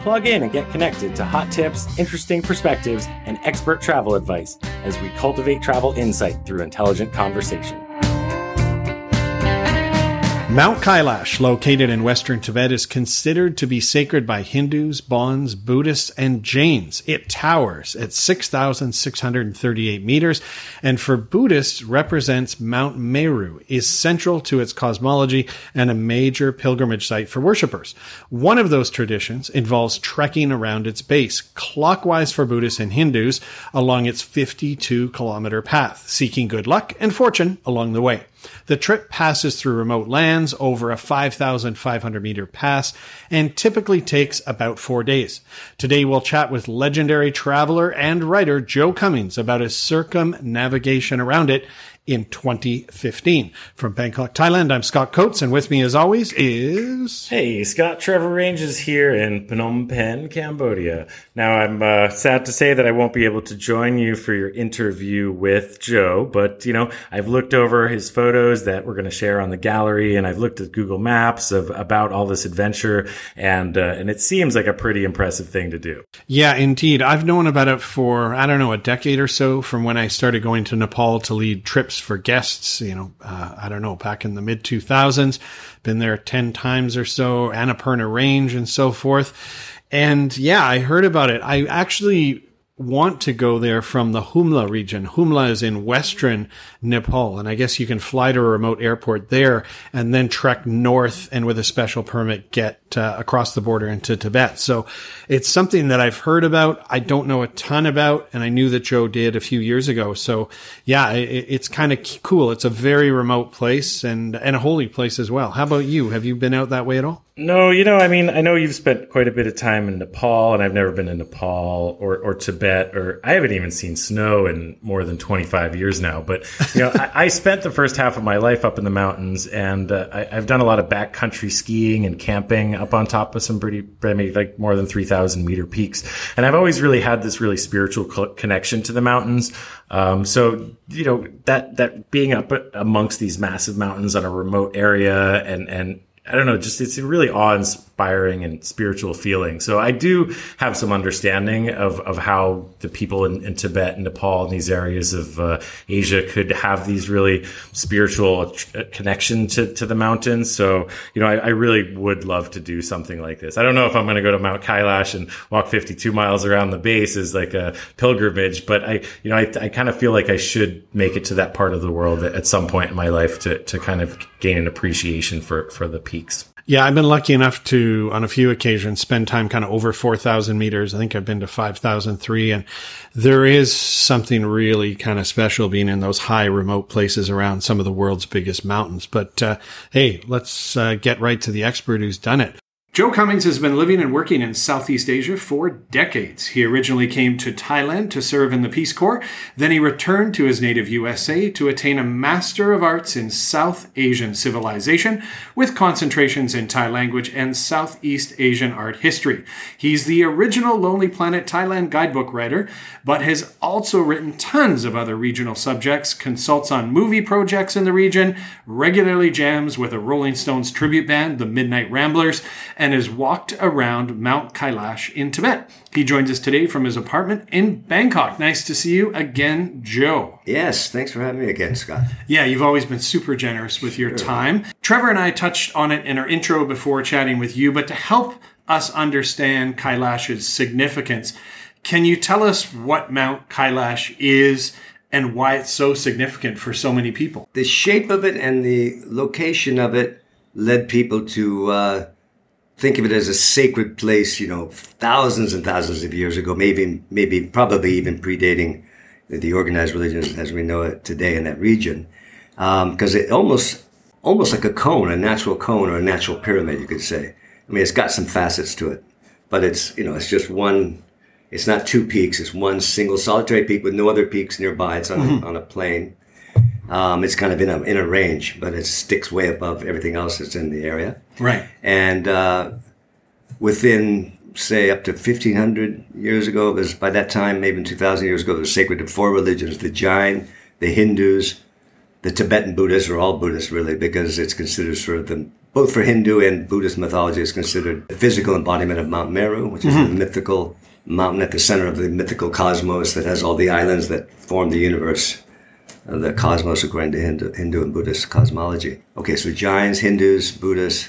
Plug in and get connected to hot tips, interesting perspectives, and expert travel advice as we cultivate travel insight through intelligent conversation. Mount Kailash, located in western Tibet, is considered to be sacred by Hindus, Bons, Buddhists, and Jains. It towers at 6,638 meters, and for Buddhists, represents Mount Meru, is central to its cosmology and a major pilgrimage site for worshippers. One of those traditions involves trekking around its base, clockwise for Buddhists and Hindus, along its 52-kilometer path, seeking good luck and fortune along the way. The trip passes through remote lands over a 5,500-meter pass and typically takes about 4 days. Today, we'll chat with legendary traveler and writer Joe Cummings about his circumnavigation around it in 2015. From Bangkok, Thailand, I'm Scott Coates, and with me, as always, is... Hey, Scott, Trevor Ranges here in Phnom Penh, Cambodia. Now, I'm sad to say that I won't be able to join you for your interview with Joe, but, you know, I've looked over his photos that we're going to share on the gallery, and I've looked at Google Maps about all this adventure, and it seems like a pretty impressive thing to do. Yeah, indeed. I've known about it for, I don't know, a decade or so from when I started going to Nepal to lead trips for guests, you know, back in the mid-2000s, been there 10 times or so, Annapurna Range and so forth. And yeah, I heard about it. I actually want to go there from the Humla region. Humla is in western Nepal, and I guess you can fly to a remote airport there and then trek north and with a special permit get across the border into Tibet. So it's something that I've heard about. I don't know a ton about, and I knew that Joe did a few years ago. So yeah, it's kind of cool. It's a very remote place and a holy place as well. How about you? Have you been out that way at all? No, you know, I mean, I know you've spent quite a bit of time in Nepal, and I've never been in Nepal or Tibet, or I haven't even seen snow in more than 25 years now. But, you know, I spent the first half of my life up in the mountains, and I've done a lot of backcountry skiing and camping up on top of some more than 3,000-meter peaks. And I've always really had this really spiritual connection to the mountains. So, you know, that being up amongst these massive mountains on a remote area and I don't know, just it's a really awe-inspiring and spiritual feeling. So I do have some understanding of how the people in Tibet and Nepal and these areas of Asia could have these really spiritual connection to the mountains. So, you know, I really would love to do something like this. I don't know if I'm going to go to Mount Kailash and walk 52 miles around the base as like a pilgrimage, but I kind of feel like I should make it to that part of the world at some point in my life to kind of gain an appreciation for the peak. Yeah, I've been lucky enough to, on a few occasions, spend time kind of over 4,000 meters. I think I've been to 5,003, and there is something really kind of special being in those high remote places around some of the world's biggest mountains. But hey, let's get right to the expert who's done it. Joe Cummings has been living and working in Southeast Asia for decades. He originally came to Thailand to serve in the Peace Corps. Then he returned to his native USA to attain a Master of Arts in South Asian Civilization with concentrations in Thai language and Southeast Asian art history. He's the original Lonely Planet Thailand guidebook writer, but has also written tons of other regional subjects, consults on movie projects in the region, regularly jams with a Rolling Stones tribute band, the Midnight Ramblers, and has walked around Mount Kailash in Tibet. He joins us today from his apartment in Bangkok. Nice to see you again, Joe. Yes, thanks for having me again, Scott. Yeah, you've always been super generous with your time. Trevor and I touched on it in our intro before chatting with you, but to help us understand Kailash's significance, can you tell us what Mount Kailash is and why it's so significant for so many people? The shape of it and the location of it led people to... think of it as a sacred place, you know, thousands and thousands of years ago, probably even predating the organized religion as we know it today in that region. Because it almost like a cone, a natural cone or a natural pyramid, you could say. I mean, it's got some facets to it, but it's, you know, it's just one It's not two peaks. It's one single solitary peak with no other peaks nearby. It's on, on a plain. It's kind of in a range, but it sticks way above everything else that's in the area. Right. And within, say, up to 1,500 years ago, because by that time, maybe 2,000 years ago, it was sacred to four religions, the Jain, the Hindus, the Tibetan Buddhists, or all Buddhists, really, because it's considered sort of the, both for Hindu and Buddhist mythology, it's considered the physical embodiment of Mount Meru, which is the mythical mountain at the center of the mythical cosmos that has all the islands that form the universe, the cosmos according to Hindu and Buddhist cosmology. Okay, so Jains, Hindus, Buddhists,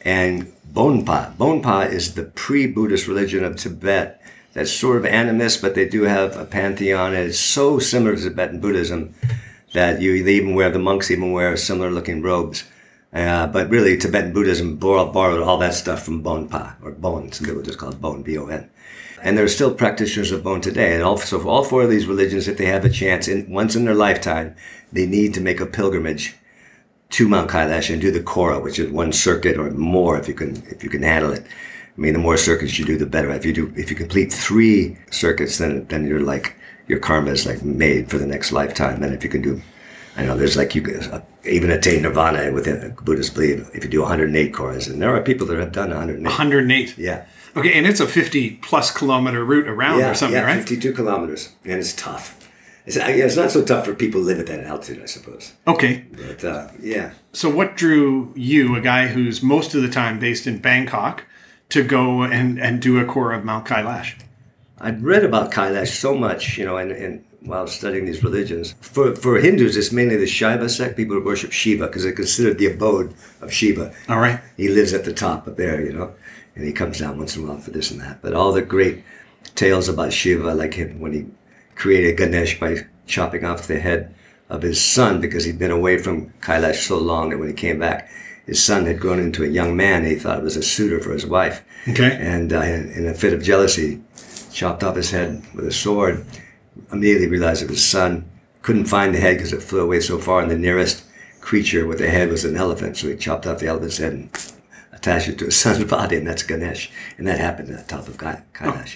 and Bonpa. Bonpa is the pre-Buddhist religion of Tibet that's sort of animist, but they do have a pantheon, and it's so similar to Tibetan Buddhism that you, they even wear, the monks even wear similar-looking robes. But really, Tibetan Buddhism borrowed all that stuff from Bonpa, or Bön, some people just call it Bön, B-O-N. And there are still practitioners of Bön today. And also, for all four of these religions, if they have a chance, once in their lifetime, they need to make a pilgrimage to Mount Kailash and do the Kora, which is one circuit or more if you can handle it. I mean, the more circuits you do, the better. If you complete three circuits, then you're like, your karma is like made for the next lifetime. And if you can do, I know there's like, you can even attain nirvana within Buddhist belief if you do 108 Koras. And there are people that have done 108. 108? Yeah. Okay, and it's a 50-plus kilometer route around or something, right? Yeah, 52 kilometers, and it's tough. It's not so tough for people who live at that altitude, I suppose. Okay. But, yeah. So what drew you, a guy who's most of the time based in Bangkok, to go and do a Kora of Mount Kailash? I'd read about Kailash so much, you know, and while studying these religions. For Hindus, it's mainly the Shaiva sect, people who worship Shiva, because they're considered the abode of Shiva. All right. He lives at the top up there, you know, and he comes down once in a while for this and that. But all the great tales about Shiva, like him when he created Ganesh by chopping off the head of his son because he'd been away from Kailash so long that when he came back, his son had grown into a young man. He thought it was a suitor for his wife. Okay. And in a fit of jealousy, chopped off his head with a sword, immediately realized it was his son. Couldn't find the head because it flew away so far, and the nearest creature with a head was an elephant. So he chopped off the elephant's head and attached it to his son's body, and that's Ganesh. And that happened at the top of Kailash.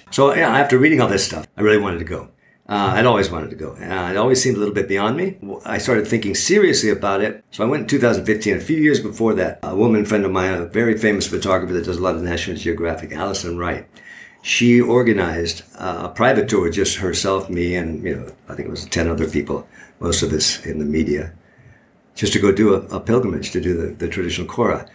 Oh. So yeah, after reading all this stuff, I really wanted to go. I'd always wanted to go. It always seemed a little bit beyond me. I started thinking seriously about it. So I went in 2015. A few years before that, a woman friend of mine, a very famous photographer that does a lot of National Geographic, Alison Wright, she organized a private tour, just herself, me, and you know, I think it was 10 other people, most of us in the media, just to go do a pilgrimage to do the traditional Kora.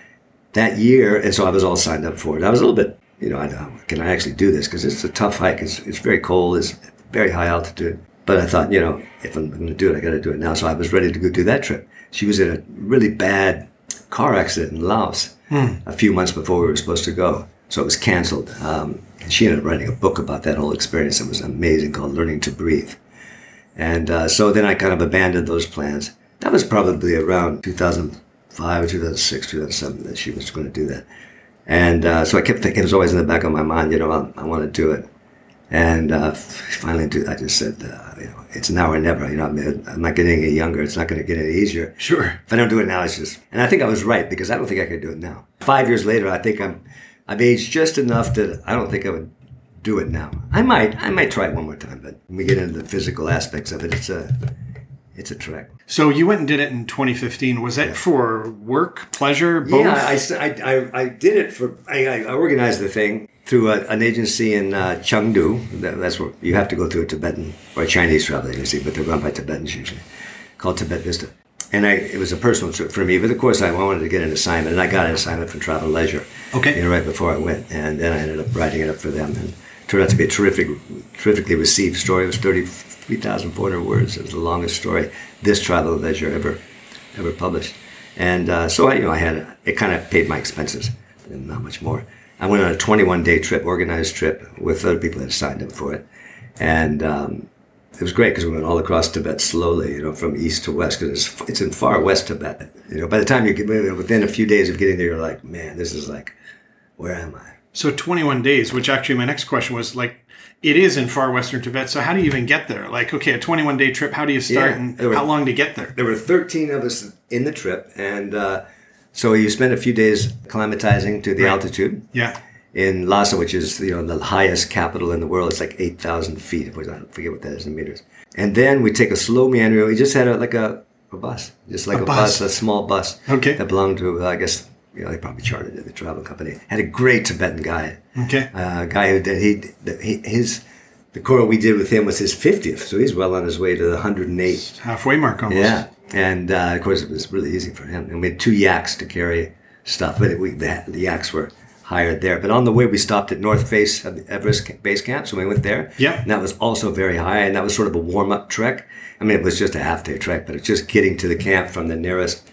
That year, and so I was all signed up for it. I was a little bit, you know, I don't, can I actually do this? Because it's a tough hike. It's very cold. It's very high altitude. But I thought, you know, if I'm going to do it, I got to do it now. So I was ready to go do that trip. She was in a really bad car accident in Laos a few months before we were supposed to go. So it was canceled. And she ended up writing a book about that whole experience. It was amazing, called Learning to Breathe. And so then I kind of abandoned those plans. That was probably around 2005, 2006, 2007 that she was going to do that. And so I kept thinking, it was always in the back of my mind, you know, I want to do it. And finally, I just said, you know, it's now or never. You know, I'm not getting any younger. It's not going to get any easier. Sure. If I don't do it now, it's just. And I think I was right because I don't think I could do it now. 5 years later, I think I've aged just enough that I don't think I would do it now. I might try it one more time. But when we get into the physical aspects of it, it's a trek. So you went and did it in 2015. Was that for work, pleasure, both? Yeah, I did it for. I organized the thing through an agency in Chengdu. That's where you have to go through a Tibetan or a Chinese travel agency, but they're run by Tibetans usually, called Tibet Vista. And it was a personal trip for me, but of course I wanted to get an assignment, and I got an assignment from Travel Leisure, okay, you know, right before I went, and then I ended up writing it up for them, and it turned out to be a terrifically received story. It was 3,400 words. It was the longest story this Travel Leisure ever published, and so I had it kind of paid my expenses, and not much more. I went on a 21-day trip, organized trip, with other people that signed up for it. And it was great because we went all across Tibet slowly, you know, from east to west, because it's in far west Tibet. You know, by the time you get within a few days of getting there, you're like, man, this is like, where am I? So 21 days, which actually my next question was like, it is in far western Tibet, so how do you even get there? Like, okay, a 21-day trip, how do you start and how long to get there? There were 13 of us in the trip, and so you spend a few days acclimatizing to the altitude. Yeah. in Lhasa, which is, you know, the highest capital in the world. It's like 8,000 feet. I forget what that is in meters. And then we take a slow meander. We just had a bus, a small bus that belonged to, I guess, you know, they probably chartered it, the travel company. Had a great Tibetan guide. Okay. The Kora we did with him was his 50th, so he's well on his way to the 108. Halfway mark almost. Yeah. And, of course, it was really easy for him. And we had two yaks to carry stuff, but the yaks were hired there. But on the way, we stopped at North Face of the Everest Base Camp, so we went there. Yeah. And that was also very high, and that was sort of a warm-up trek. I mean, it was just a half-day trek, but it's just getting to the camp from the nearest...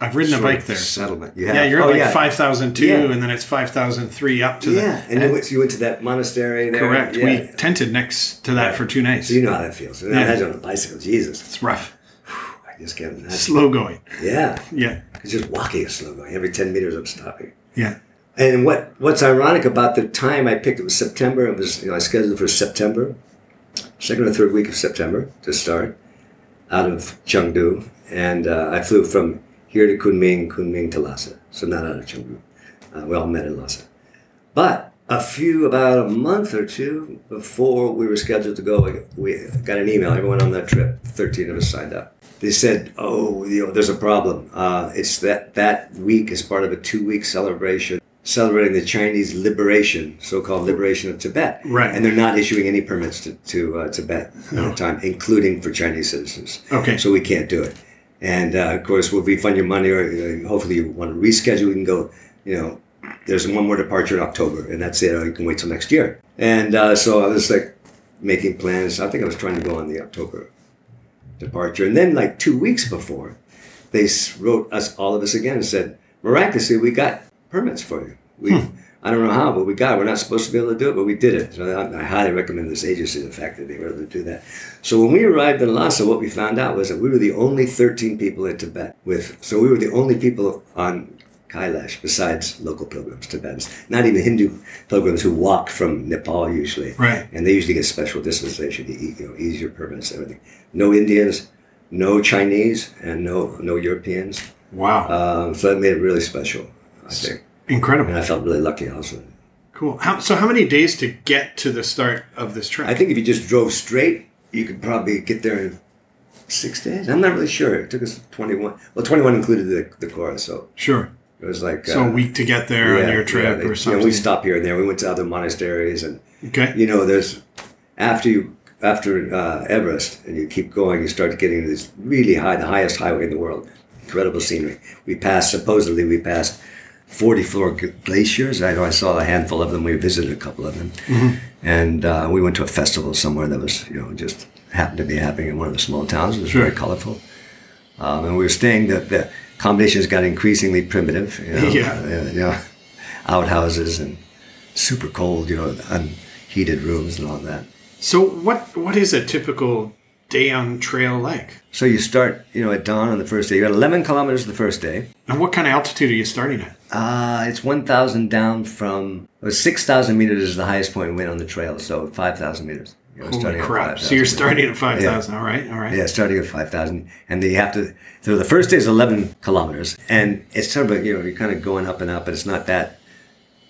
I've ridden a bike there. Settlement. You have. Yeah, you're at 5,002, and then it's 5,003 up to the... Yeah, and then you went to that monastery there. Correct. Yeah. We tented next to that for 2 nights. So you know how that feels. I had it on a bicycle. Jesus. It's rough. I just can't imagine. Slow going. Yeah. Yeah. It's just walking is slow going. Every 10 meters I'm stopping. Yeah. And what's ironic about the time I picked, it was September. It was, you know, I scheduled it for September, second or third week of September to start out of Chengdu. And I flew from... here to Kunming, Kunming to Lhasa. So not out of Chengdu. We all met in Lhasa. But about a month or two before we were scheduled to go, we got an email. Everyone on that trip, 13 of us signed up. They said, oh, you know, there's a problem. It's that week is part of a 2-week celebration celebrating the Chinese liberation, so-called liberation of Tibet. Right. And they're not issuing any permits to Tibet at the time, including for Chinese citizens. Okay. So we can't do it. And, of course, we'll refund your money, or hopefully you want to reschedule. We can go, you know, there's one more departure in October, and that's it. Or you can wait till next year. And so I was, like, making plans. I think I was trying to go on the October departure. And then, like, 2 weeks before, they wrote us, all of us again, and said, miraculously, we got permits for you. I don't know how, but we got it. We're not supposed to be able to do it, but we did it. So I highly recommend this agency, the fact that they were able to do that. So when we arrived in Lhasa, what we found out was that we were the only 13 people in Tibet. So we were the only people on Kailash, besides local pilgrims, Tibetans. Not even Hindu pilgrims who walk from Nepal usually. Right. And they usually get special dispensation to eat, you know, easier permits, everything. No Indians, no Chinese, and no Europeans. Wow. So that made it really special, I think. Incredible. And I felt really lucky also. Cool. How many days to get to the start of this trek? I think if you just drove straight, you could probably get there in 6 days. I'm not really sure. It took us 21. Well, 21 included the Kora, so. Sure. It was like... So a week to get there on your trip or something. Yeah, we stopped here and there. We went to other monasteries and... Okay. You know, there's... After Everest and you keep going, you start getting into this really high, the highest highway in the world. Incredible scenery. Supposedly we passed 40-floor glaciers. I know I saw a handful of them. We visited a couple of them. Mm-hmm. And we went to a festival somewhere that was, you know, just happened to be happening in one of the small towns. It was very colorful. And we were staying, the accommodations got increasingly primitive. You know, outhouses and super cold, you know, unheated rooms and all that. So what is a typical day on trail like? So you start, you know, at dawn on the first day. You got 11 kilometers the first day. And what kind of altitude are you starting at? It's 1,000 down from... 6,000 meters is the highest point we went on the trail, so 5,000 meters. You know, holy crap. So you're starting at 5,000. Yeah. All right. Yeah, starting at 5,000. And you have to... So the first day is 11 kilometers. And it's sort of, you know, you're kind of going up and up, but it's not that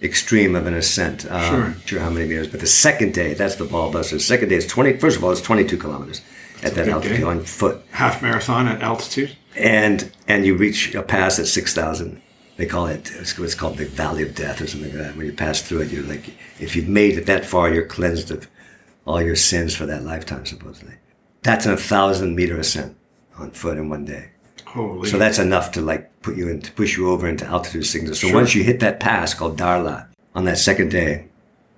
extreme of an ascent. Sure how many meters. But the second day, that's the ball buster. The second day is 20... First of all, it's 22 kilometers. At that altitude on foot. Half marathon at altitude. And you reach a pass at 6,000. They call it, it's called the Valley of Death or something like that. When you pass through it, you're like, if you've made it that far, you're cleansed of all your sins for that lifetime, supposedly. That's 1,000-meter ascent on foot in one day. Holy. So that's enough to like put you in, to push you over into altitude sickness. So once you hit that pass called Darla on that second day,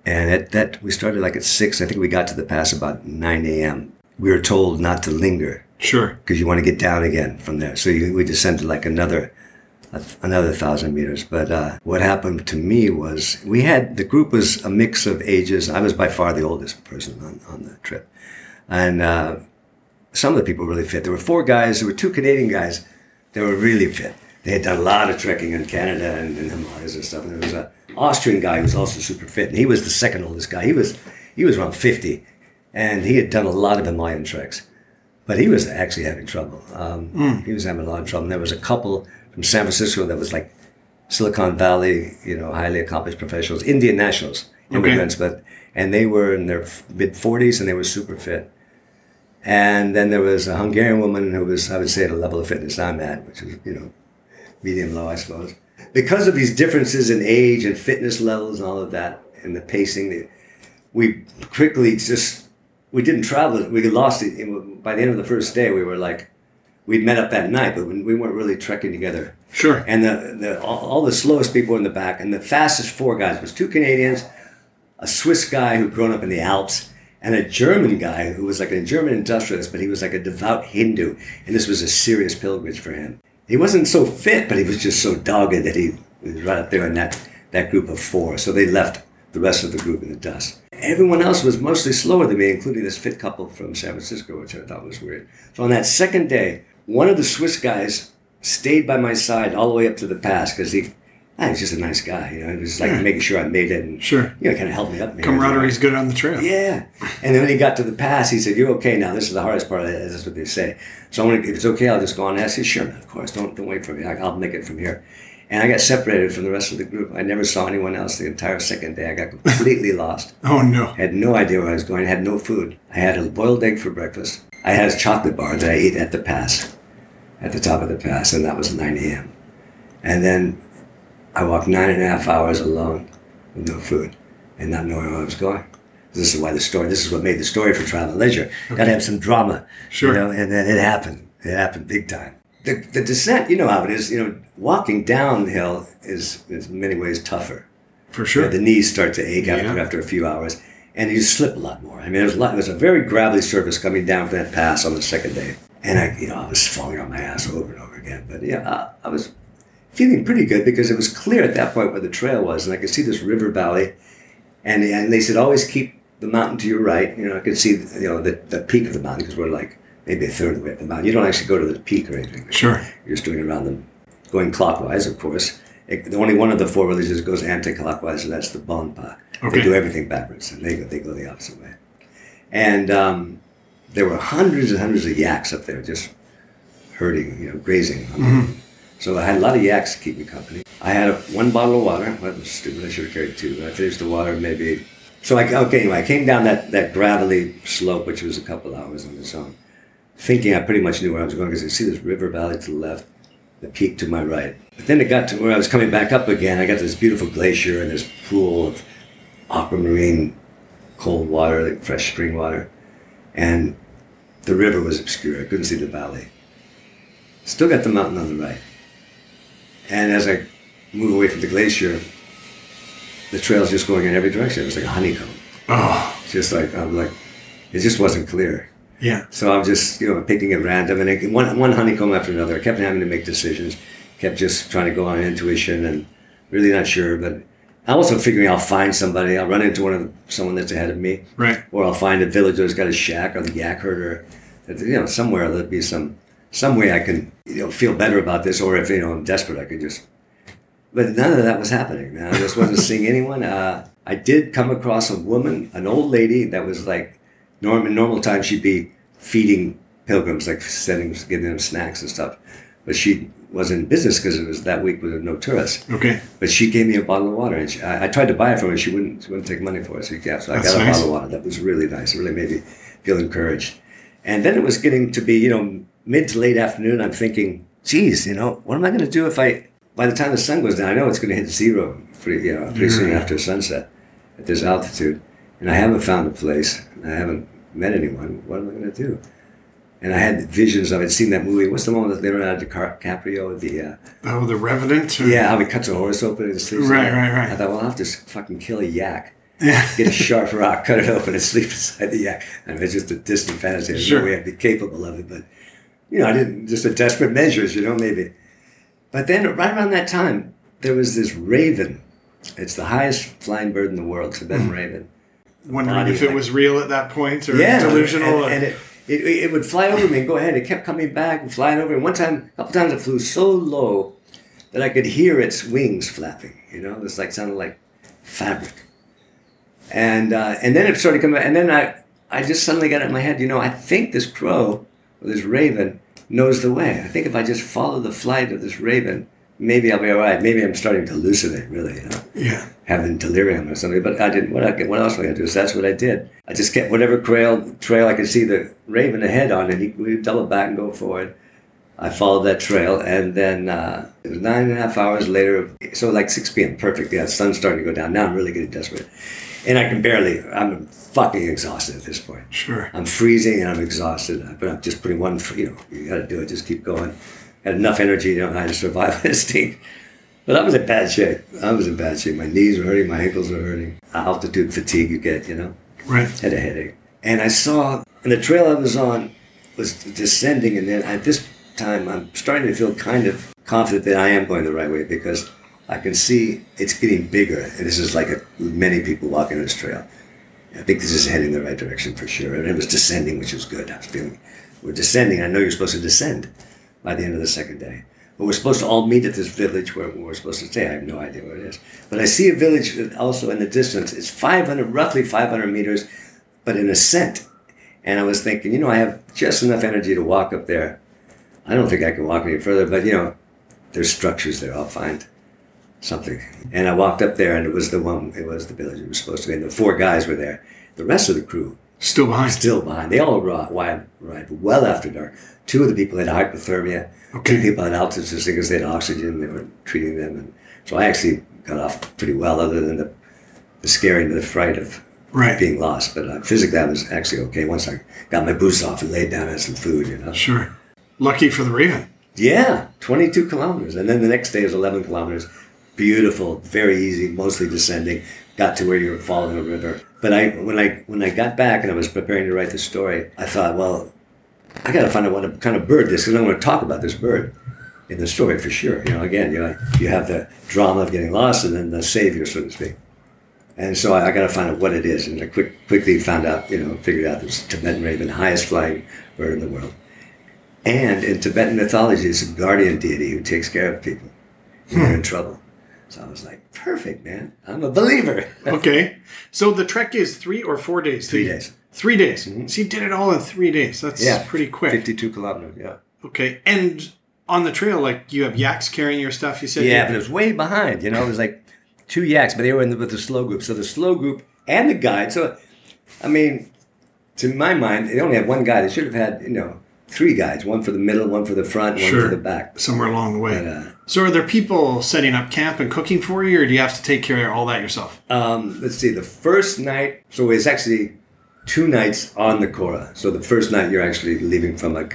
and at that, we started like at 6. I think we got to the pass about 9 a.m. We were told not to linger. Sure. Because you want to get down again from there. So we descended like another 1,000 meters. But what happened to me was the group was a mix of ages. I was by far the oldest person on the trip. And some of the people really fit. There were 4 guys. There were 2 Canadian guys that were really fit. They had done a lot of trekking in Canada and in Himalayas and stuff. And there was an Austrian guy who was also super fit. And he was the second oldest guy. He was around 50. And he had done a lot of Himalayan treks, but he was actually having trouble. He was having a lot of trouble. And there was a couple from San Francisco that was like Silicon Valley, you know, highly accomplished professionals, Indian nationals, immigrants, but, and they were in their mid-40s and they were super fit. And then there was a Hungarian woman who was, I would say, at a level of fitness I'm at, which was, you know, medium low, I suppose. Because of these differences in age and fitness levels and all of that, and the pacing, we quickly just, we didn't travel, we lost it. By the end of the first day, we were like, we met up that night, but we weren't really trekking together. Sure. And all the slowest people were in the back, and the fastest four guys was two Canadians, a Swiss guy who'd grown up in the Alps, and a German guy who was like a German industrialist, but he was like a devout Hindu, and this was a serious pilgrimage for him. He wasn't so fit, but he was just so dogged that he was right up there in that group of four. So they left the rest of the group in the dust. Everyone else was mostly slower than me, including this fit couple from San Francisco, which I thought was weird. So on that second day, one of the Swiss guys stayed by my side all the way up to the pass because he was just a nice guy. You know, he was like making sure I made it and you know, kind of helped me up. Camaraderie's good on the trail. Yeah. And then when he got to the pass, he said, "You're okay now. This is the hardest part of it. This is what they say. So I'm gonna, if it's okay, I'll just go on and ask you." "Sure, of course. Don't wait for me. I'll make it from here." And I got separated from the rest of the group. I never saw anyone else the entire second day. I got completely lost. Oh, no. Had no idea where I was going. I had no food. I had a boiled egg for breakfast. I had a chocolate bar that I ate at the pass, at the top of the pass, and that was 9 a.m. And then I walked 9.5 hours alone with no food and not knowing where I was going. This is what made the story for Travel and Leisure. Got to have some drama. Sure. You know, and then it happened. It happened big time. The descent, you know how it is. You know, walking downhill is in many ways tougher. For sure. You know, the knees start to ache after a few hours, and you slip a lot more. I mean, there's a very gravelly surface coming down from that pass on the second day, and I was falling on my ass over and over again. But yeah, I was feeling pretty good because it was clear at that point where the trail was, and I could see this river valley, and they said always keep the mountain to your right. You know, I could see the peak of the mountain because we're like maybe a third of the way up the mountain. You don't actually go to the peak or anything. Sure. You're just doing it around them, going clockwise, of course. The only one of the four religions goes anti-clockwise, and that's the Bonpa. Okay. They do everything backwards, and they go the opposite way. And there were hundreds and hundreds of yaks up there just herding, grazing. Mm-hmm. So I had a lot of yaks to keep me company. I had one bottle of water. That was stupid. I should have carried two. But I finished the water maybe. So I came down that gravelly slope, which was a couple hours on its own, thinking I pretty much knew where I was going because I see this river valley to the left, the peak to my right. But then it got to where I was coming back up again. I got to this beautiful glacier and this pool of aquamarine cold water, like fresh spring water. And the river was obscure. I couldn't see the valley. Still got the mountain on the right. And as I move away from the glacier, the trail's just going in every direction. It was like a honeycomb. Oh. It just wasn't clear. Yeah. So I'm just, picking at random, and one honeycomb after another. I kept having to make decisions, kept just trying to go on intuition and really not sure, but I also figuring I'll find somebody. I'll run into someone that's ahead of me. Right. Or I'll find a villager who's got a shack or the yak herder. Somewhere there'll be some way I can, feel better about this, or if, I'm desperate, I could just... But none of that was happening, man. I just wasn't seeing anyone. I did come across a woman, an old lady that was like, in normal time, she'd be feeding pilgrims, like giving them snacks and stuff. But she was in business because it was that week with no tourists. Okay. But she gave me a bottle of water, and I tried to buy it from her. She wouldn't take money for it. So I got a bottle of water. That was really nice. It really made me feel encouraged. And then it was getting to be, mid to late afternoon, I'm thinking, geez, what am I going to do by the time the sun goes down, I know it's going to hit zero pretty soon after sunset at this altitude, and I haven't found a place, and I haven't met anyone. What am I going to do? And I had visions of it, seen that movie. What's the one that they were out of DiCaprio? The Revenant? Yeah, how he cuts a horse open and sleeps. Right. I thought, well, I'll have to fucking kill a yak. Yeah. Get a sharp rock, cut it open, and sleep inside the yak. I mean, it's just a distant fantasy. There's no way I'd be capable of it, but... I didn't, just a desperate measures, maybe. But then right around that time, there was this raven. It's the highest flying bird in the world, Tibetan Raven. Wondering if it was real at that point or delusional. And it would fly over me and go ahead. It kept coming back and flying over. And a couple times it flew so low that I could hear its wings flapping. It was like, sounded like fabric. And then it started coming back. And then I just suddenly got it in my head, I think this crow... This raven knows the way. I think if I just follow the flight of this raven, maybe I'll be all right. Maybe I'm starting to hallucinate, really, you know. Yeah. Having delirium or something. But I didn't, what else was I going to do? So that's what I did. I just kept whatever trail I could see the raven ahead on, and we'd double back and go forward. I followed that trail, and then it was 9.5 hours later, so like 6 p.m., perfect. Yeah, the sun's starting to go down. Now I'm really getting desperate. And I can barely, I'm fucking exhausted at this point. Sure. I'm freezing and I'm exhausted, but I'm just putting one, you got to do it, just keep going. Had enough energy, how to survive this thing. But I was in bad shape. My knees were hurting, my ankles were hurting. Altitude fatigue you get, Right. Had a headache. And I saw, and the trail I was on was descending, and then at this time I'm starting to feel kind of confident that I am going the right way, because I can see it's getting bigger. And this is like many people walking this trail. I think this is heading the right direction for sure. And it was descending, which was good. I was feeling, we're descending. I know you're supposed to descend by the end of the second day. But we're supposed to all meet at this village where we're supposed to stay. I have no idea where it is. But I see a village also in the distance. It's roughly 500 meters, but an ascent. And I was thinking, I have just enough energy to walk up there. I don't think I can walk any further, but, there's structures there. I'll find something. And I walked up there, and it was the village it was supposed to be. And the four guys were there. The rest of the crew. Still behind. They all arrived well after dark. 2 of the people had hypothermia. Okay. 2 people had altitude sickness. They had oxygen. They were treating them. And so I actually got off pretty well, other than the scaring and the fright of being lost. But physically, I was actually okay once I got my boots off and laid down and had some food, Sure. Lucky for the raven. Yeah, 22 kilometers. And then the next day was 11 kilometers. Beautiful, very easy, mostly descending. Got to where you were following a river. But when I got back and I was preparing to write the story, I thought, well, I got to find out what kind of bird this is, because I'm going to talk about this bird in the story for sure. You have the drama of getting lost and then the savior, so to speak. And so I got to find out what it is. And I quickly found out, figured out this Tibetan raven, highest flying bird in the world. And in Tibetan mythology, it's a guardian deity who takes care of people when they're in trouble. So I was like, perfect, man. I'm a believer. Okay. So the trek is 3 or 4 days? 3 days. 3 days. Mm-hmm. So you did it all in 3 days. That's pretty quick. 52 kilometers, yeah. Okay. And on the trail, you have yaks carrying your stuff, you said? Yeah, but it was way behind. It was 2 yaks, but they were with the slow group. So the slow group and the guide. So, to my mind, they only had 1 guy. They should have had, 3 guides, one for the middle, one for the front, one for the back. Somewhere along the way. But, so are there people setting up camp and cooking for you, or do you have to take care of all that yourself? Let's see, the first night, so it's actually 2 nights on the Kora. So the first night you're actually leaving from a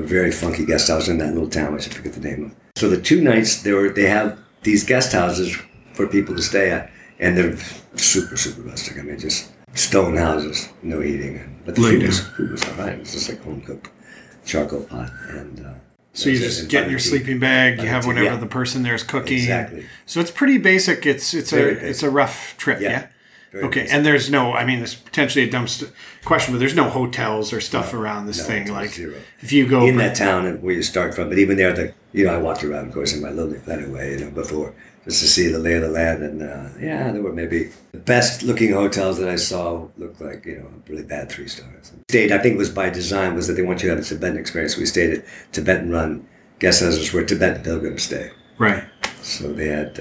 very funky guest house in that little town, which I forget the name of. So the 2 nights, they have these guest houses for people to stay at, and they're super, super rustic. Just stone houses, no eating. But the food was all right. It was just like home cooked. Charcoal pot. And so you just get in your sleeping bag, you have whatever the person there is cooking. Exactly. So it's pretty basic. It's a rough trip, yeah? Okay, basic. And there's no, there's potentially a dumb question, but there's no hotels or stuff around this thing. Zero. If you go... in that town where you start from, but even there, I walked around, of course, in my lonely planet way, before, just to see the lay of the land. And there were maybe the best looking hotels that I saw looked like, really bad 3 stars. Stayed, I think it was by design, was that they want you to have a Tibetan experience. We stayed at Tibetan run guest houses where Tibetan pilgrims stay. Right. So they had,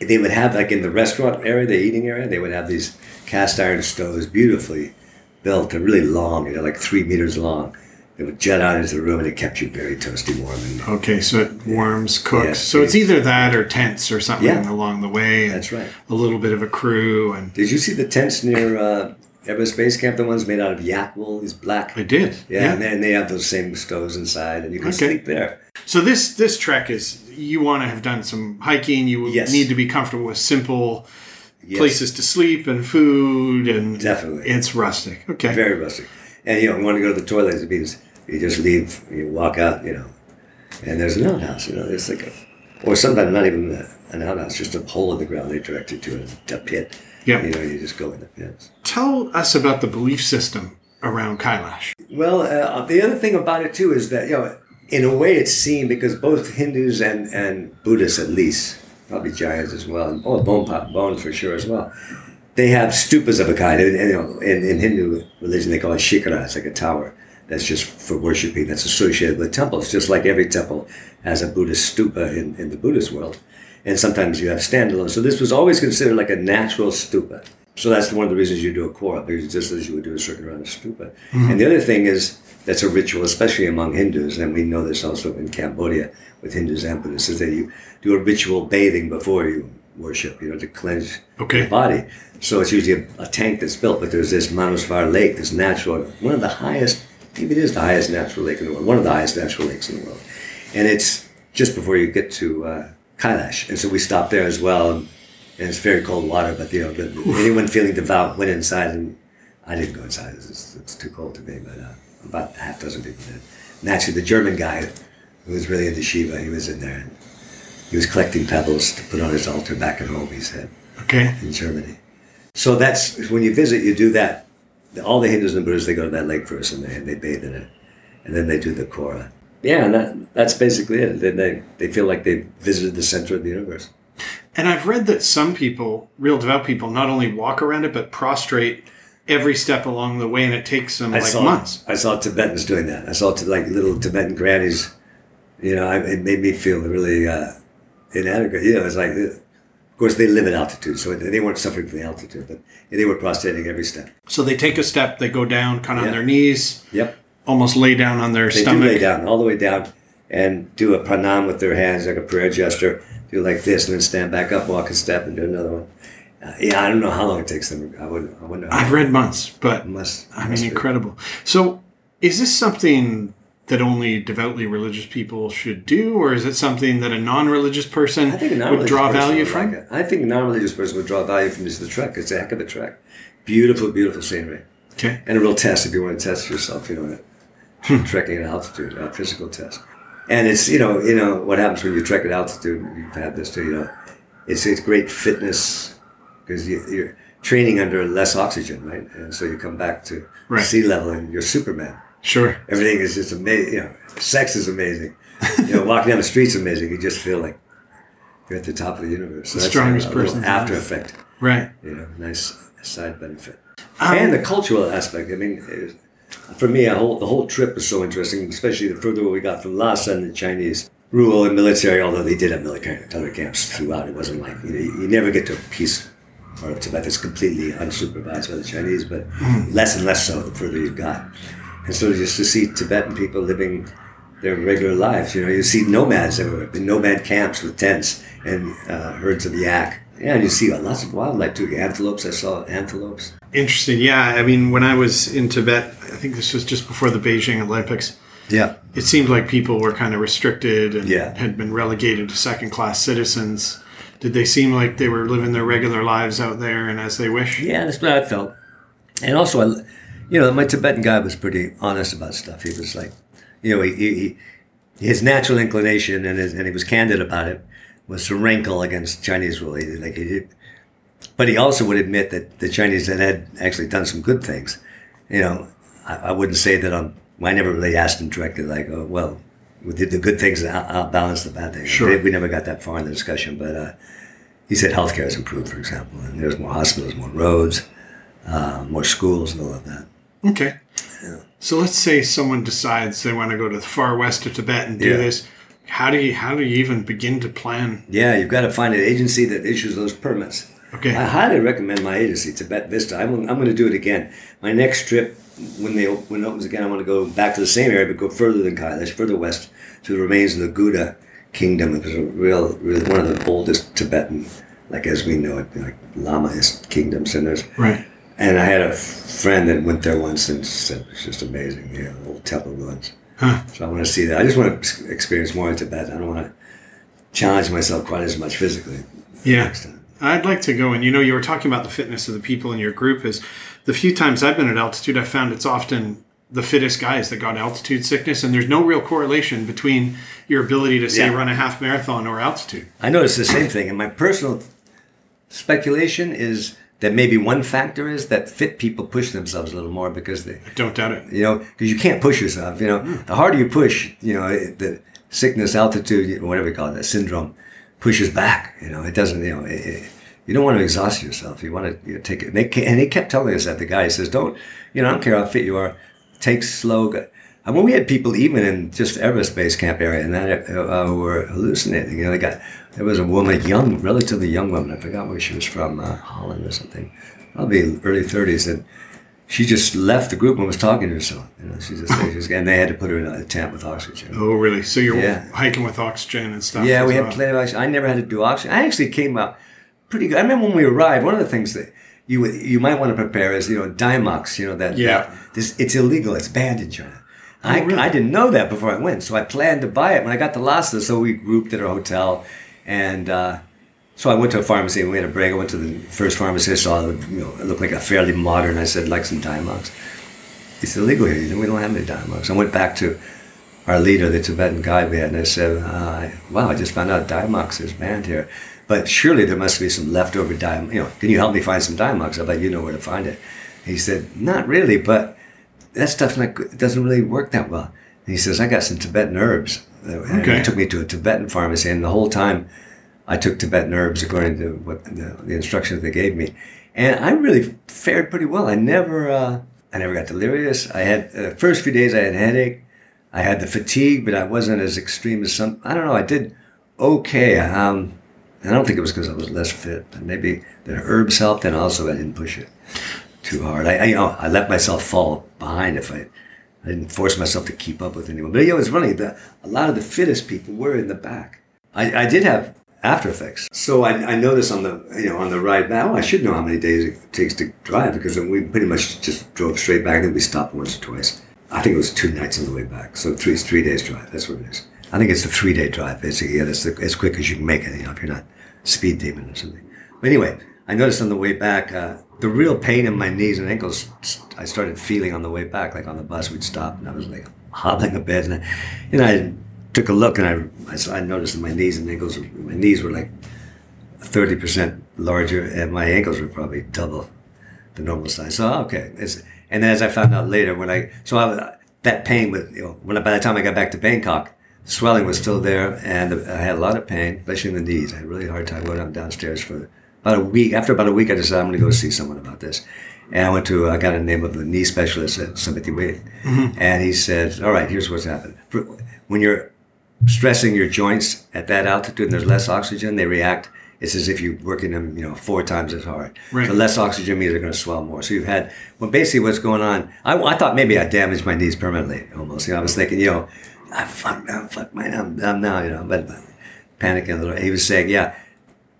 they would have in the restaurant area, the eating area, they would have these cast iron stoves, beautifully built and really long, 3 meters long. It would jet out into the room, and it kept you very toasty warm. Okay, so it warms, cooks. Yeah, so it's either that or tents or something along the way. That's right. A little bit of a crew. And did you see the tents near Everest Base Camp? The ones made out of yak wool, these black. I did. Yeah. And they have those same stoves inside, and you can sleep there. So this trek is, you want to have done some hiking. You need to be comfortable with simple places to sleep and food, and definitely it's rustic. Okay, very rustic. And you want to go to the toilets. It means you just leave, you walk out, and there's an outhouse, there's or sometimes not even an outhouse, just a hole in the ground, they direct you to a pit. Yeah. You just go in the pits. Tell us about the belief system around Kailash. Well, the other thing about it too is that, in a way it's seen, because both Hindus and Buddhists at least, probably Jains as well, and Bonpa for sure as well, they have stupas of a kind. In Hindu religion, they call it shikara, it's like a tower. that's just for worshiping, that's associated with temples, just like every temple has a Buddhist stupa in the Buddhist world. And sometimes you have standalone. So this was always considered like a natural stupa. So that's one of the reasons you do a Kora, because just as you would do a certain round of stupa. Mm-hmm. And the other thing is, that's a ritual, especially among Hindus, and we know this also in Cambodia with Hindus and Buddhists, is that you do a ritual bathing before you worship, to cleanse the body. So it's usually a tank that's built, but there's this Manasvar lake, this natural, one of the highest, maybe it is the highest natural lake in the world, one of the highest natural lakes in the world. And it's just before you get to Kailash. And so we stopped there as well, and it's very cold water, but anyone feeling devout went inside, and I didn't go inside, it's too cold to me, but about half a dozen people did. And actually the German guy, who was really into Shiva, he was in there, and he was collecting pebbles to put on his altar back at home, he said, in Germany. So that's, when you visit, you do that. All the Hindus and Buddhists, they go to that lake first, and they bathe in it, and then they do the Kora. Yeah, and that's basically it. Then they feel like they've visited the center of the universe. And I've read that some people, real devout people, not only walk around it, but prostrate every step along the way, and it takes them months. I saw Tibetans doing that. I saw little Tibetan grannies. It made me feel really inadequate. It's like, of course, they live at altitude, so they weren't suffering from the altitude, but they were prostrating every step. So they take a step, they go down kind of on their knees. Yep. Almost lay down on their stomach. They do lay down, all the way down, and do a pranam with their hands, like a prayer gesture. Do like this, and then stand back up, walk a step, and do another one. I don't know how long it takes them. I wouldn't know. I've read months, but incredible. So is this something that only devoutly religious people should do, or is it something that a non-religious person would draw value from? I think a non-religious person would draw value from the trek. It's a heck of a trek. Beautiful, beautiful scenery. Okay. And a real test if you want to test yourself, trekking at altitude, a physical test. And it's, what happens when you trek at altitude, you've had this too, it's great fitness because you're training under less oxygen, right? And so you come back to sea level and you're Superman. Sure. Everything is just amazing, sex is amazing. Walking down the street's amazing. You just feel like you're at the top of the universe. So the strongest person. After effect. Right. Nice side benefit. And the cultural aspect, for me, the whole trip was so interesting, especially the further we got from Lhasa and the Chinese rule and military, although they did have military camps throughout. It wasn't like, you never get to a peace part of Tibet that's completely unsupervised by the Chinese, but less and less so the further you got. And so just to see Tibetan people living their regular lives, you see nomads everywhere, nomad camps with tents and herds of yak. Yeah, and you see lots of wildlife too. Antelopes, I saw antelopes. Interesting, yeah. When I was in Tibet, I think this was just before the Beijing Olympics. Yeah. It seemed like people were kind of restricted and had been relegated to second-class citizens. Did they seem like they were living their regular lives out there and as they wish? Yeah, that's what I felt. And also, my Tibetan guy was pretty honest about stuff. He was like, his natural inclination, and he was candid about it, was to rankle against Chinese rule. But he also would admit that the Chinese had actually done some good things. I wouldn't say that I never really asked him directly, we did the good things and outbalanced the bad things. Sure. We never got that far in the discussion, but he said healthcare has improved, for example, and there's more hospitals, more roads, more schools, and all of that. Okay. Yeah. So let's say someone decides they want to go to the far west of Tibet and do this. How do you even begin to plan? Yeah, you've got to find an agency that issues those permits. Okay. I highly recommend my agency, Tibet Vista. I'm going to do it again. My next trip, when it opens again, I want to go back to the same area, but go further than Kailash, further west, to the remains of the Gouda Kingdom, which is really one of the oldest Tibetan, as we know it, Lamaist kingdoms. Right. And I had a friend that went there once and said, it's just amazing, old temple ruins. Huh. So I want to see that. I just want to experience more in Tibet. I don't want to challenge myself quite as much physically. Yeah. Next time. I'd like to go. And you were talking about the fitness of the people in your group. Is the few times I've been at altitude, I found it's often the fittest guys that got altitude sickness. And there's no real correlation between your ability to, say, run a half marathon or altitude. I noticed the same thing. And my personal speculation is that maybe one factor is that fit people push themselves a little more because they... I don't doubt it. Because you can't push yourself, The harder you push, the sickness, altitude, whatever you call it, that syndrome, pushes back, It doesn't, you don't want to exhaust yourself. You want to take it. And they kept telling us that, the guy says, don't, I don't care how fit you are, take slow, I mean, we had people even in just Everest Base Camp area and that were hallucinating. You know, there was a woman, relatively young woman. I forgot where she was from, Holland or something, probably early 30s, and she just left the group and was talking to herself. You know, and they had to put her in a tent with oxygen. Oh, really? So you're hiking with oxygen and stuff? Yeah, we had plenty of oxygen. I never had to do oxygen. I actually came out pretty good. I remember when we arrived, one of the things that you might want to prepare is, you know, Diamox. You know that. Yeah. It's illegal. It's banned in China. I didn't know that before I went, so I planned to buy it when I got to Lhasa. So we grouped at our hotel, and so I went to a pharmacy and we had a break. I went to the first pharmacy. I saw it, you know, it looked like a fairly modern. I said, "Like some Diamox." It's illegal here. We don't have any Diamox. I went back to our leader, the Tibetan guide we had, and I said, "Wow, I just found out Diamox is banned here, but surely there must be some leftover Diamox. You know, can you help me find some Diamox? I bet you know where to find it." He said, "Not really, but." That stuff doesn't really work that well. And he says, I got some Tibetan herbs. And he took me to a Tibetan pharmacy, and the whole time I took Tibetan herbs according to what the instructions they gave me. And I really fared pretty well. I never got delirious. I had the first few days I had a headache. I had the fatigue, but I wasn't as extreme as some. I don't know. I did okay. I don't think it was because I was less fit. But maybe the herbs helped, and also I didn't push it too hard. I let myself fall behind if I didn't force myself to keep up with anyone. But it was funny. A lot of the fittest people were in the back. I did have after effects. So I noticed on the ride back. I should know how many days it takes to drive, because we pretty much just drove straight back. I think we stopped once or twice. I think it was 2 nights on the way back. So it's 3 days drive. That's what it is. I think it's a 3-day drive basically. Yeah, that's as quick as you can make it. You know, if you're not speed demon or something. But anyway, I noticed on the way back, the real pain in my knees and ankles, I started feeling on the way back. Like on the bus, we'd stop, and I was like hobbling a bit. And I took a look, and I noticed that my knees and ankles, my knees were like 30% larger, and my ankles were probably double the normal size. So okay, and as I found out later, that pain was, you know, by the time I got back to Bangkok, swelling was still there, and I had a lot of pain, especially in the knees. I had a really hard time going up and downstairs for. About a week, I decided I'm going to go see someone about this. And I got a name of the knee specialist at Sumiti Wade. Mm-hmm. And he said, all right, here's what's happened. When you're stressing your joints at that altitude and there's less oxygen, they react. It's as if you're working them, you know, 4 times as hard. Right. So less oxygen means they're going to swell more. So basically what's going on, I thought maybe I damaged my knees permanently almost. You know, I was thinking, you know, but panicking a little. He was saying, yeah.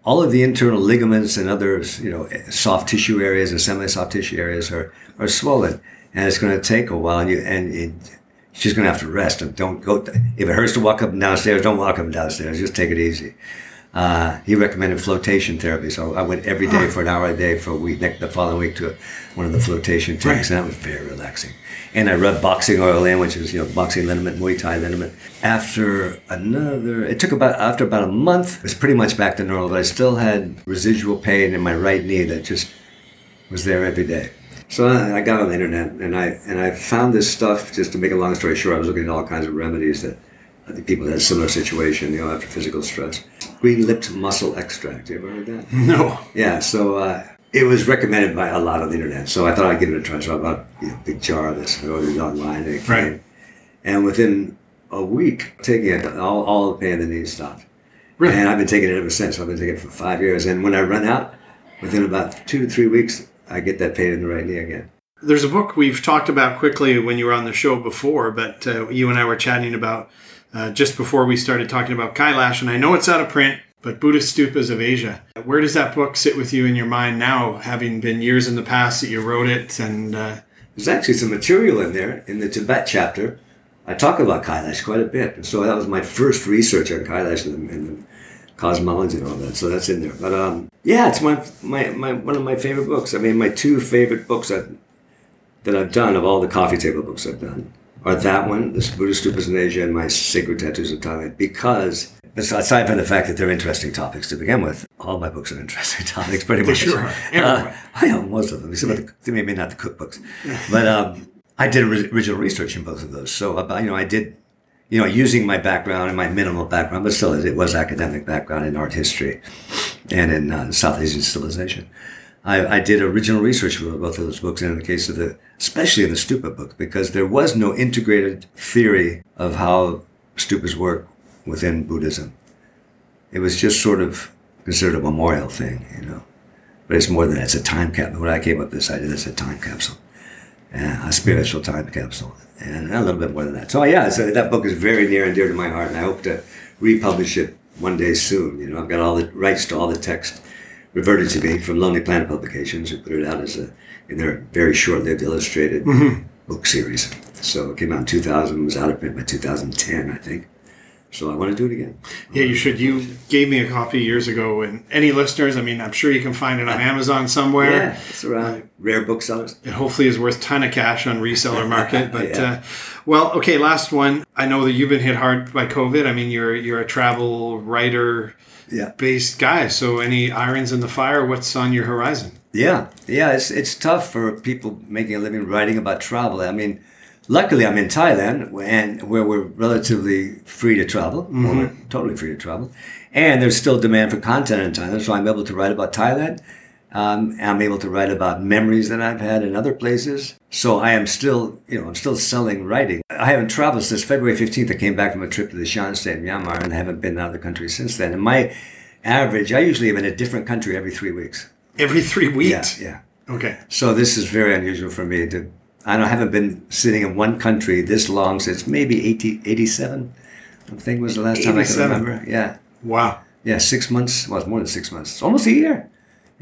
All of the internal ligaments and other, you know, soft tissue areas and semi-soft tissue areas are swollen, and it's going to take a while. And you're just going to have to rest. And don't go. If it hurts to walk up and downstairs, don't walk up and downstairs. Just take it easy. He recommended flotation therapy, so I went every day for an hour a day for a week. The following week to one of the flotation tanks, and that was very relaxing. And I rubbed boxing oil in, which is, you know, boxing liniment, Muay Thai liniment. After about a month, it was pretty much back to normal, but I still had residual pain in my right knee that just was there every day. So I got on the internet and I found this stuff. Just to make a long story short, I was looking at all kinds of remedies that I think people had a similar situation, you know, after physical stress. Green-lipped mussel extract. You ever heard that? No. Yeah. So. It was recommended by a lot on the internet, so I thought I'd give it a try. So I bought a big jar of this. I ordered it online. It came, and within a week taking it, all the pain in the knees stopped. Really? And I've been taking it ever since. So I've been taking it for 5 years. And when I run out, within about 2 to 3 weeks, I get that pain in the right knee again. There's a book we've talked about quickly when you were on the show before, but you and I were chatting about just before we started talking about Kailash, and I know it's out of print. But Buddhist Stupas of Asia, where does that book sit with you in your mind now, having been years in the past that you wrote it? And there's actually some material in there. In the Tibet chapter, I talk about Kailash quite a bit. And so that was my first research on Kailash and the cosmology and all that. So that's in there. But it's my one of my favorite books. I mean, my 2 favorite books that I've done of all the coffee table books I've done are that one, The Buddhist Stupas in Asia, and my Sacred Tattoos of Thailand, because... aside from the fact that they're interesting topics to begin with, all my books are interesting topics, pretty much. Sure, I know most of them. Except maybe not the cookbooks, but I did original research in both of those. So I did, you know, using my background and my minimal background, but still it was academic background in art history and in South Asian civilization. I did original research for both of those books, and in the case of especially the Stupa book, because there was no integrated theory of how stupas work within Buddhism. It was just sort of considered a memorial thing, you know. But it's more than that. It's a time capsule. When I came up with this idea, it's a time capsule, a spiritual time capsule, and a little bit more than that. So yeah, so that book is very near and dear to my heart, and I hope to republish it one day soon. You know, I've got all the rights to all the text reverted to me from Lonely Planet Publications, who put it out as in their very short-lived illustrated book series. So it came out in 2000, was out of print by 2010, I think. So I want to do it again. Yeah, you should. You gave me a copy years ago, and any listeners, I mean, I'm sure you can find it on Amazon somewhere. Yeah, it's around rare booksellers. It hopefully is worth a ton of cash on reseller market. But well, okay, last one. I know that you've been hit hard by COVID. I mean, you're a travel writer. Yeah. Based guy. So any irons in the fire? What's on your horizon? Yeah. It's tough for people making a living writing about travel. I mean, luckily I'm in Thailand, and where we're relatively free to travel. Mm-hmm. Well, we're totally free to travel. And there's still demand for content in Thailand. So I'm able to write about Thailand. I'm able to write about memories that I've had in other places. So I am still, you know, I'm still selling writing. I haven't traveled since February 15th. I came back from a trip to the Shan State in Myanmar, and I haven't been out of the country since then. And my average, I usually am in a different country every 3 weeks. Every 3 weeks? Yeah. Okay. So this is very unusual for me. I haven't been sitting in one country this long since maybe 87, I think was the last time I can remember. Yeah. Wow. Yeah, 6 months. Well, it's more than 6 months. It's almost a year.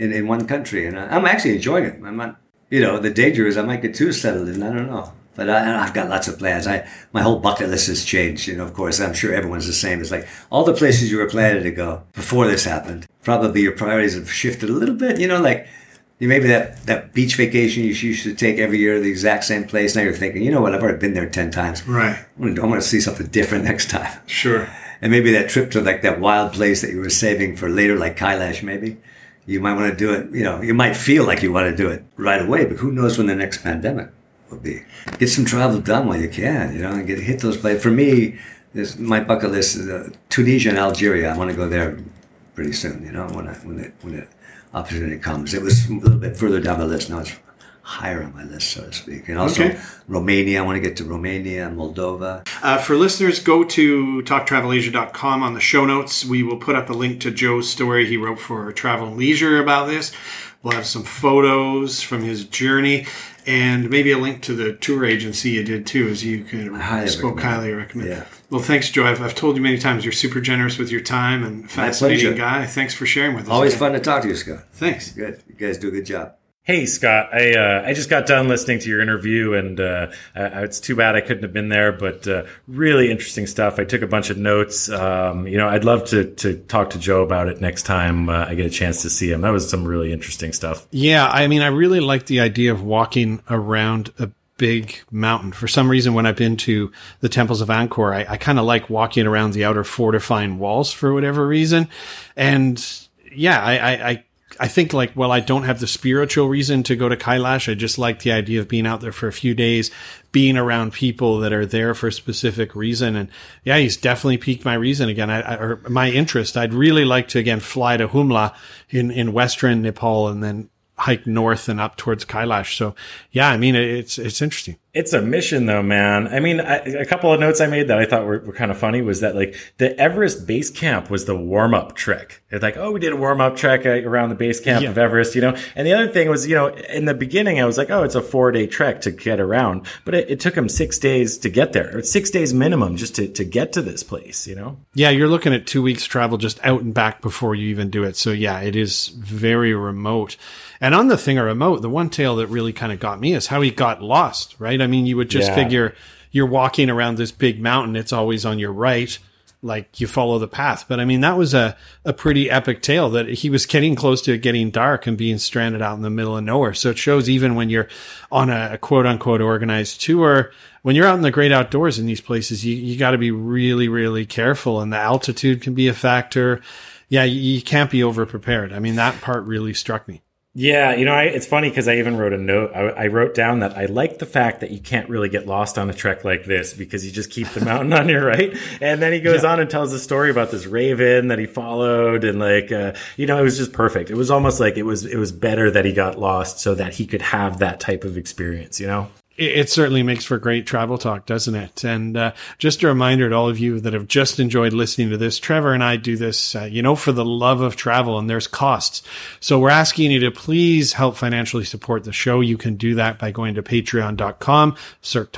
In one country, and I'm actually enjoying it. I'm not, you know, the danger is I might get too settled in. I don't know, but I've got lots of plans. My whole bucket list has changed, you know. Of course, I'm sure everyone's the same. It's like all the places you were planning to go before this happened. Probably your priorities have shifted a little bit, you know. Like maybe that beach vacation you used to take every year, the exact same place. Now you're thinking, you know what? I've already been there 10 times. Right. I want to see something different next time. Sure. And maybe that trip to like that wild place that you were saving for later, like Kailash, maybe. You might want to do it, you know, you might feel like you want to do it right away, but who knows when the next pandemic will be. Get some travel done while you can, you know, and hit those places. For me, my bucket list is Tunisia and Algeria. I want to go there pretty soon, you know, when the opportunity comes. It was a little bit further down the list. Now it's higher on my list, so to speak. And also Romania. I want to get to Romania and Moldova. For listeners, go to talktravelasia.com. On the show notes, we will put up a link to Joe's story he wrote for Travel and Leisure about this. We'll have some photos from his journey and maybe a link to the tour agency you did too, as you could highly recommend. Yeah. Well, thanks, Joe. I've told you many times you're super generous with your time and fascinating guy. Thanks for sharing with us. Always fun to talk to you, Scott. Thanks. Good. You guys do a good job. Hey, Scott, I just got done listening to your interview, and it's too bad I couldn't have been there, but really interesting stuff. I took a bunch of notes. You know, I'd love to talk to Joe about it next time I get a chance to see him. That was some really interesting stuff. Yeah, I mean, I really like the idea of walking around a big mountain. For some reason, when I've been to the temples of Angkor, I kind of like walking around the outer fortifying walls for whatever reason. And yeah, I think like, well, I don't have the spiritual reason to go to Kailash. I just like the idea of being out there for a few days, being around people that are there for a specific reason. And yeah, he's definitely piqued my reason again, or my interest. I'd really like to, again, fly to Humla in Western Nepal and then hike north and up towards Kailash. So yeah, I mean, it's interesting. It's a mission though, man. I mean, a couple of notes I made that I thought were kind of funny was that like the Everest Base Camp was the warm-up trek. It's like, oh, we did a warm-up trek around the base camp of Everest, you know? And the other thing was, you know, in the beginning, I was like, oh, it's a 4-day trek to get around, but it took him 6 days to get there. It's 6 days minimum just to get to this place, you know? Yeah, you're looking at 2 weeks travel just out and back before you even do it. So yeah, it is very remote. And on the thing of remote, the one tale that really kind of got me is how he got lost, right? I mean, you would just figure you're walking around this big mountain. It's always on your right. Like you follow the path. But I mean, that was a pretty epic tale that he was getting close to it getting dark and being stranded out in the middle of nowhere. So it shows even when you're on a quote unquote organized tour, when you're out in the great outdoors in these places, you got to be really, really careful. And the altitude can be a factor. Yeah, you can't be over prepared. I mean, that part really struck me. Yeah, you know, it's funny because I even wrote a note. I wrote down that I like the fact that you can't really get lost on a trek like this because you just keep the mountain on your right. And then he goes on and tells a story about this raven that he followed. And like, you know, it was just perfect. It was almost like it was better that he got lost so that he could have that type of experience, you know? It certainly makes for great travel talk, doesn't it? And just a reminder to all of you that have just enjoyed listening to this, Trevor and I do this, for the love of travel, and there's costs. So we're asking you to please help financially support the show. You can do that by going to patreon.com, search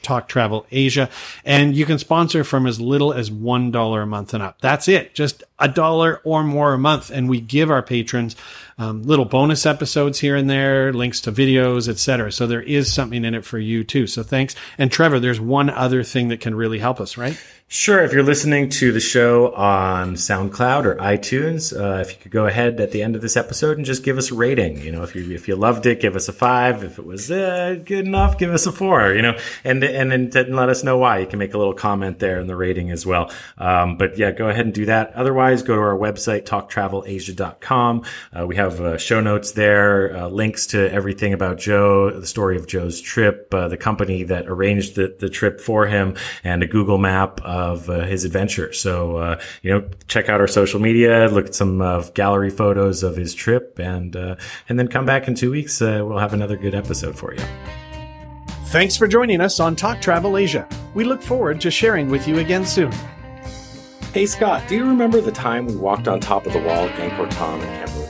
Talk Travel Asia, and you can sponsor from as little as $1 a month and up. That's it. Just $1 or more a month. And we give our patrons little bonus episodes here and there, links to videos, etc. So there is something in it for you too. So thanks. And Trevor, there's one other thing that can really help us, right? Sure. If you're listening to the show on SoundCloud or iTunes, if you could go ahead at the end of this episode and just give us a rating. You know, if you loved it, give us a 5. If it was good enough, give us a 4. You know, and then let us know why. You can make a little comment there in the rating as well. But yeah, go ahead and do that. Otherwise, go to our website, talktravelasia.com. We have show notes there, links to everything about Joe, the story of Joe's trip, the company that arranged the trip for him, and a Google map of his adventure. So, check out our social media, look at some gallery photos of his trip, and then come back in 2 weeks. We'll have another good episode for you. Thanks for joining us on Talk Travel Asia. We look forward to sharing with you again soon. Hey, Scott, do you remember the time we walked on top of the wall at Angkor Thom in Cambodia?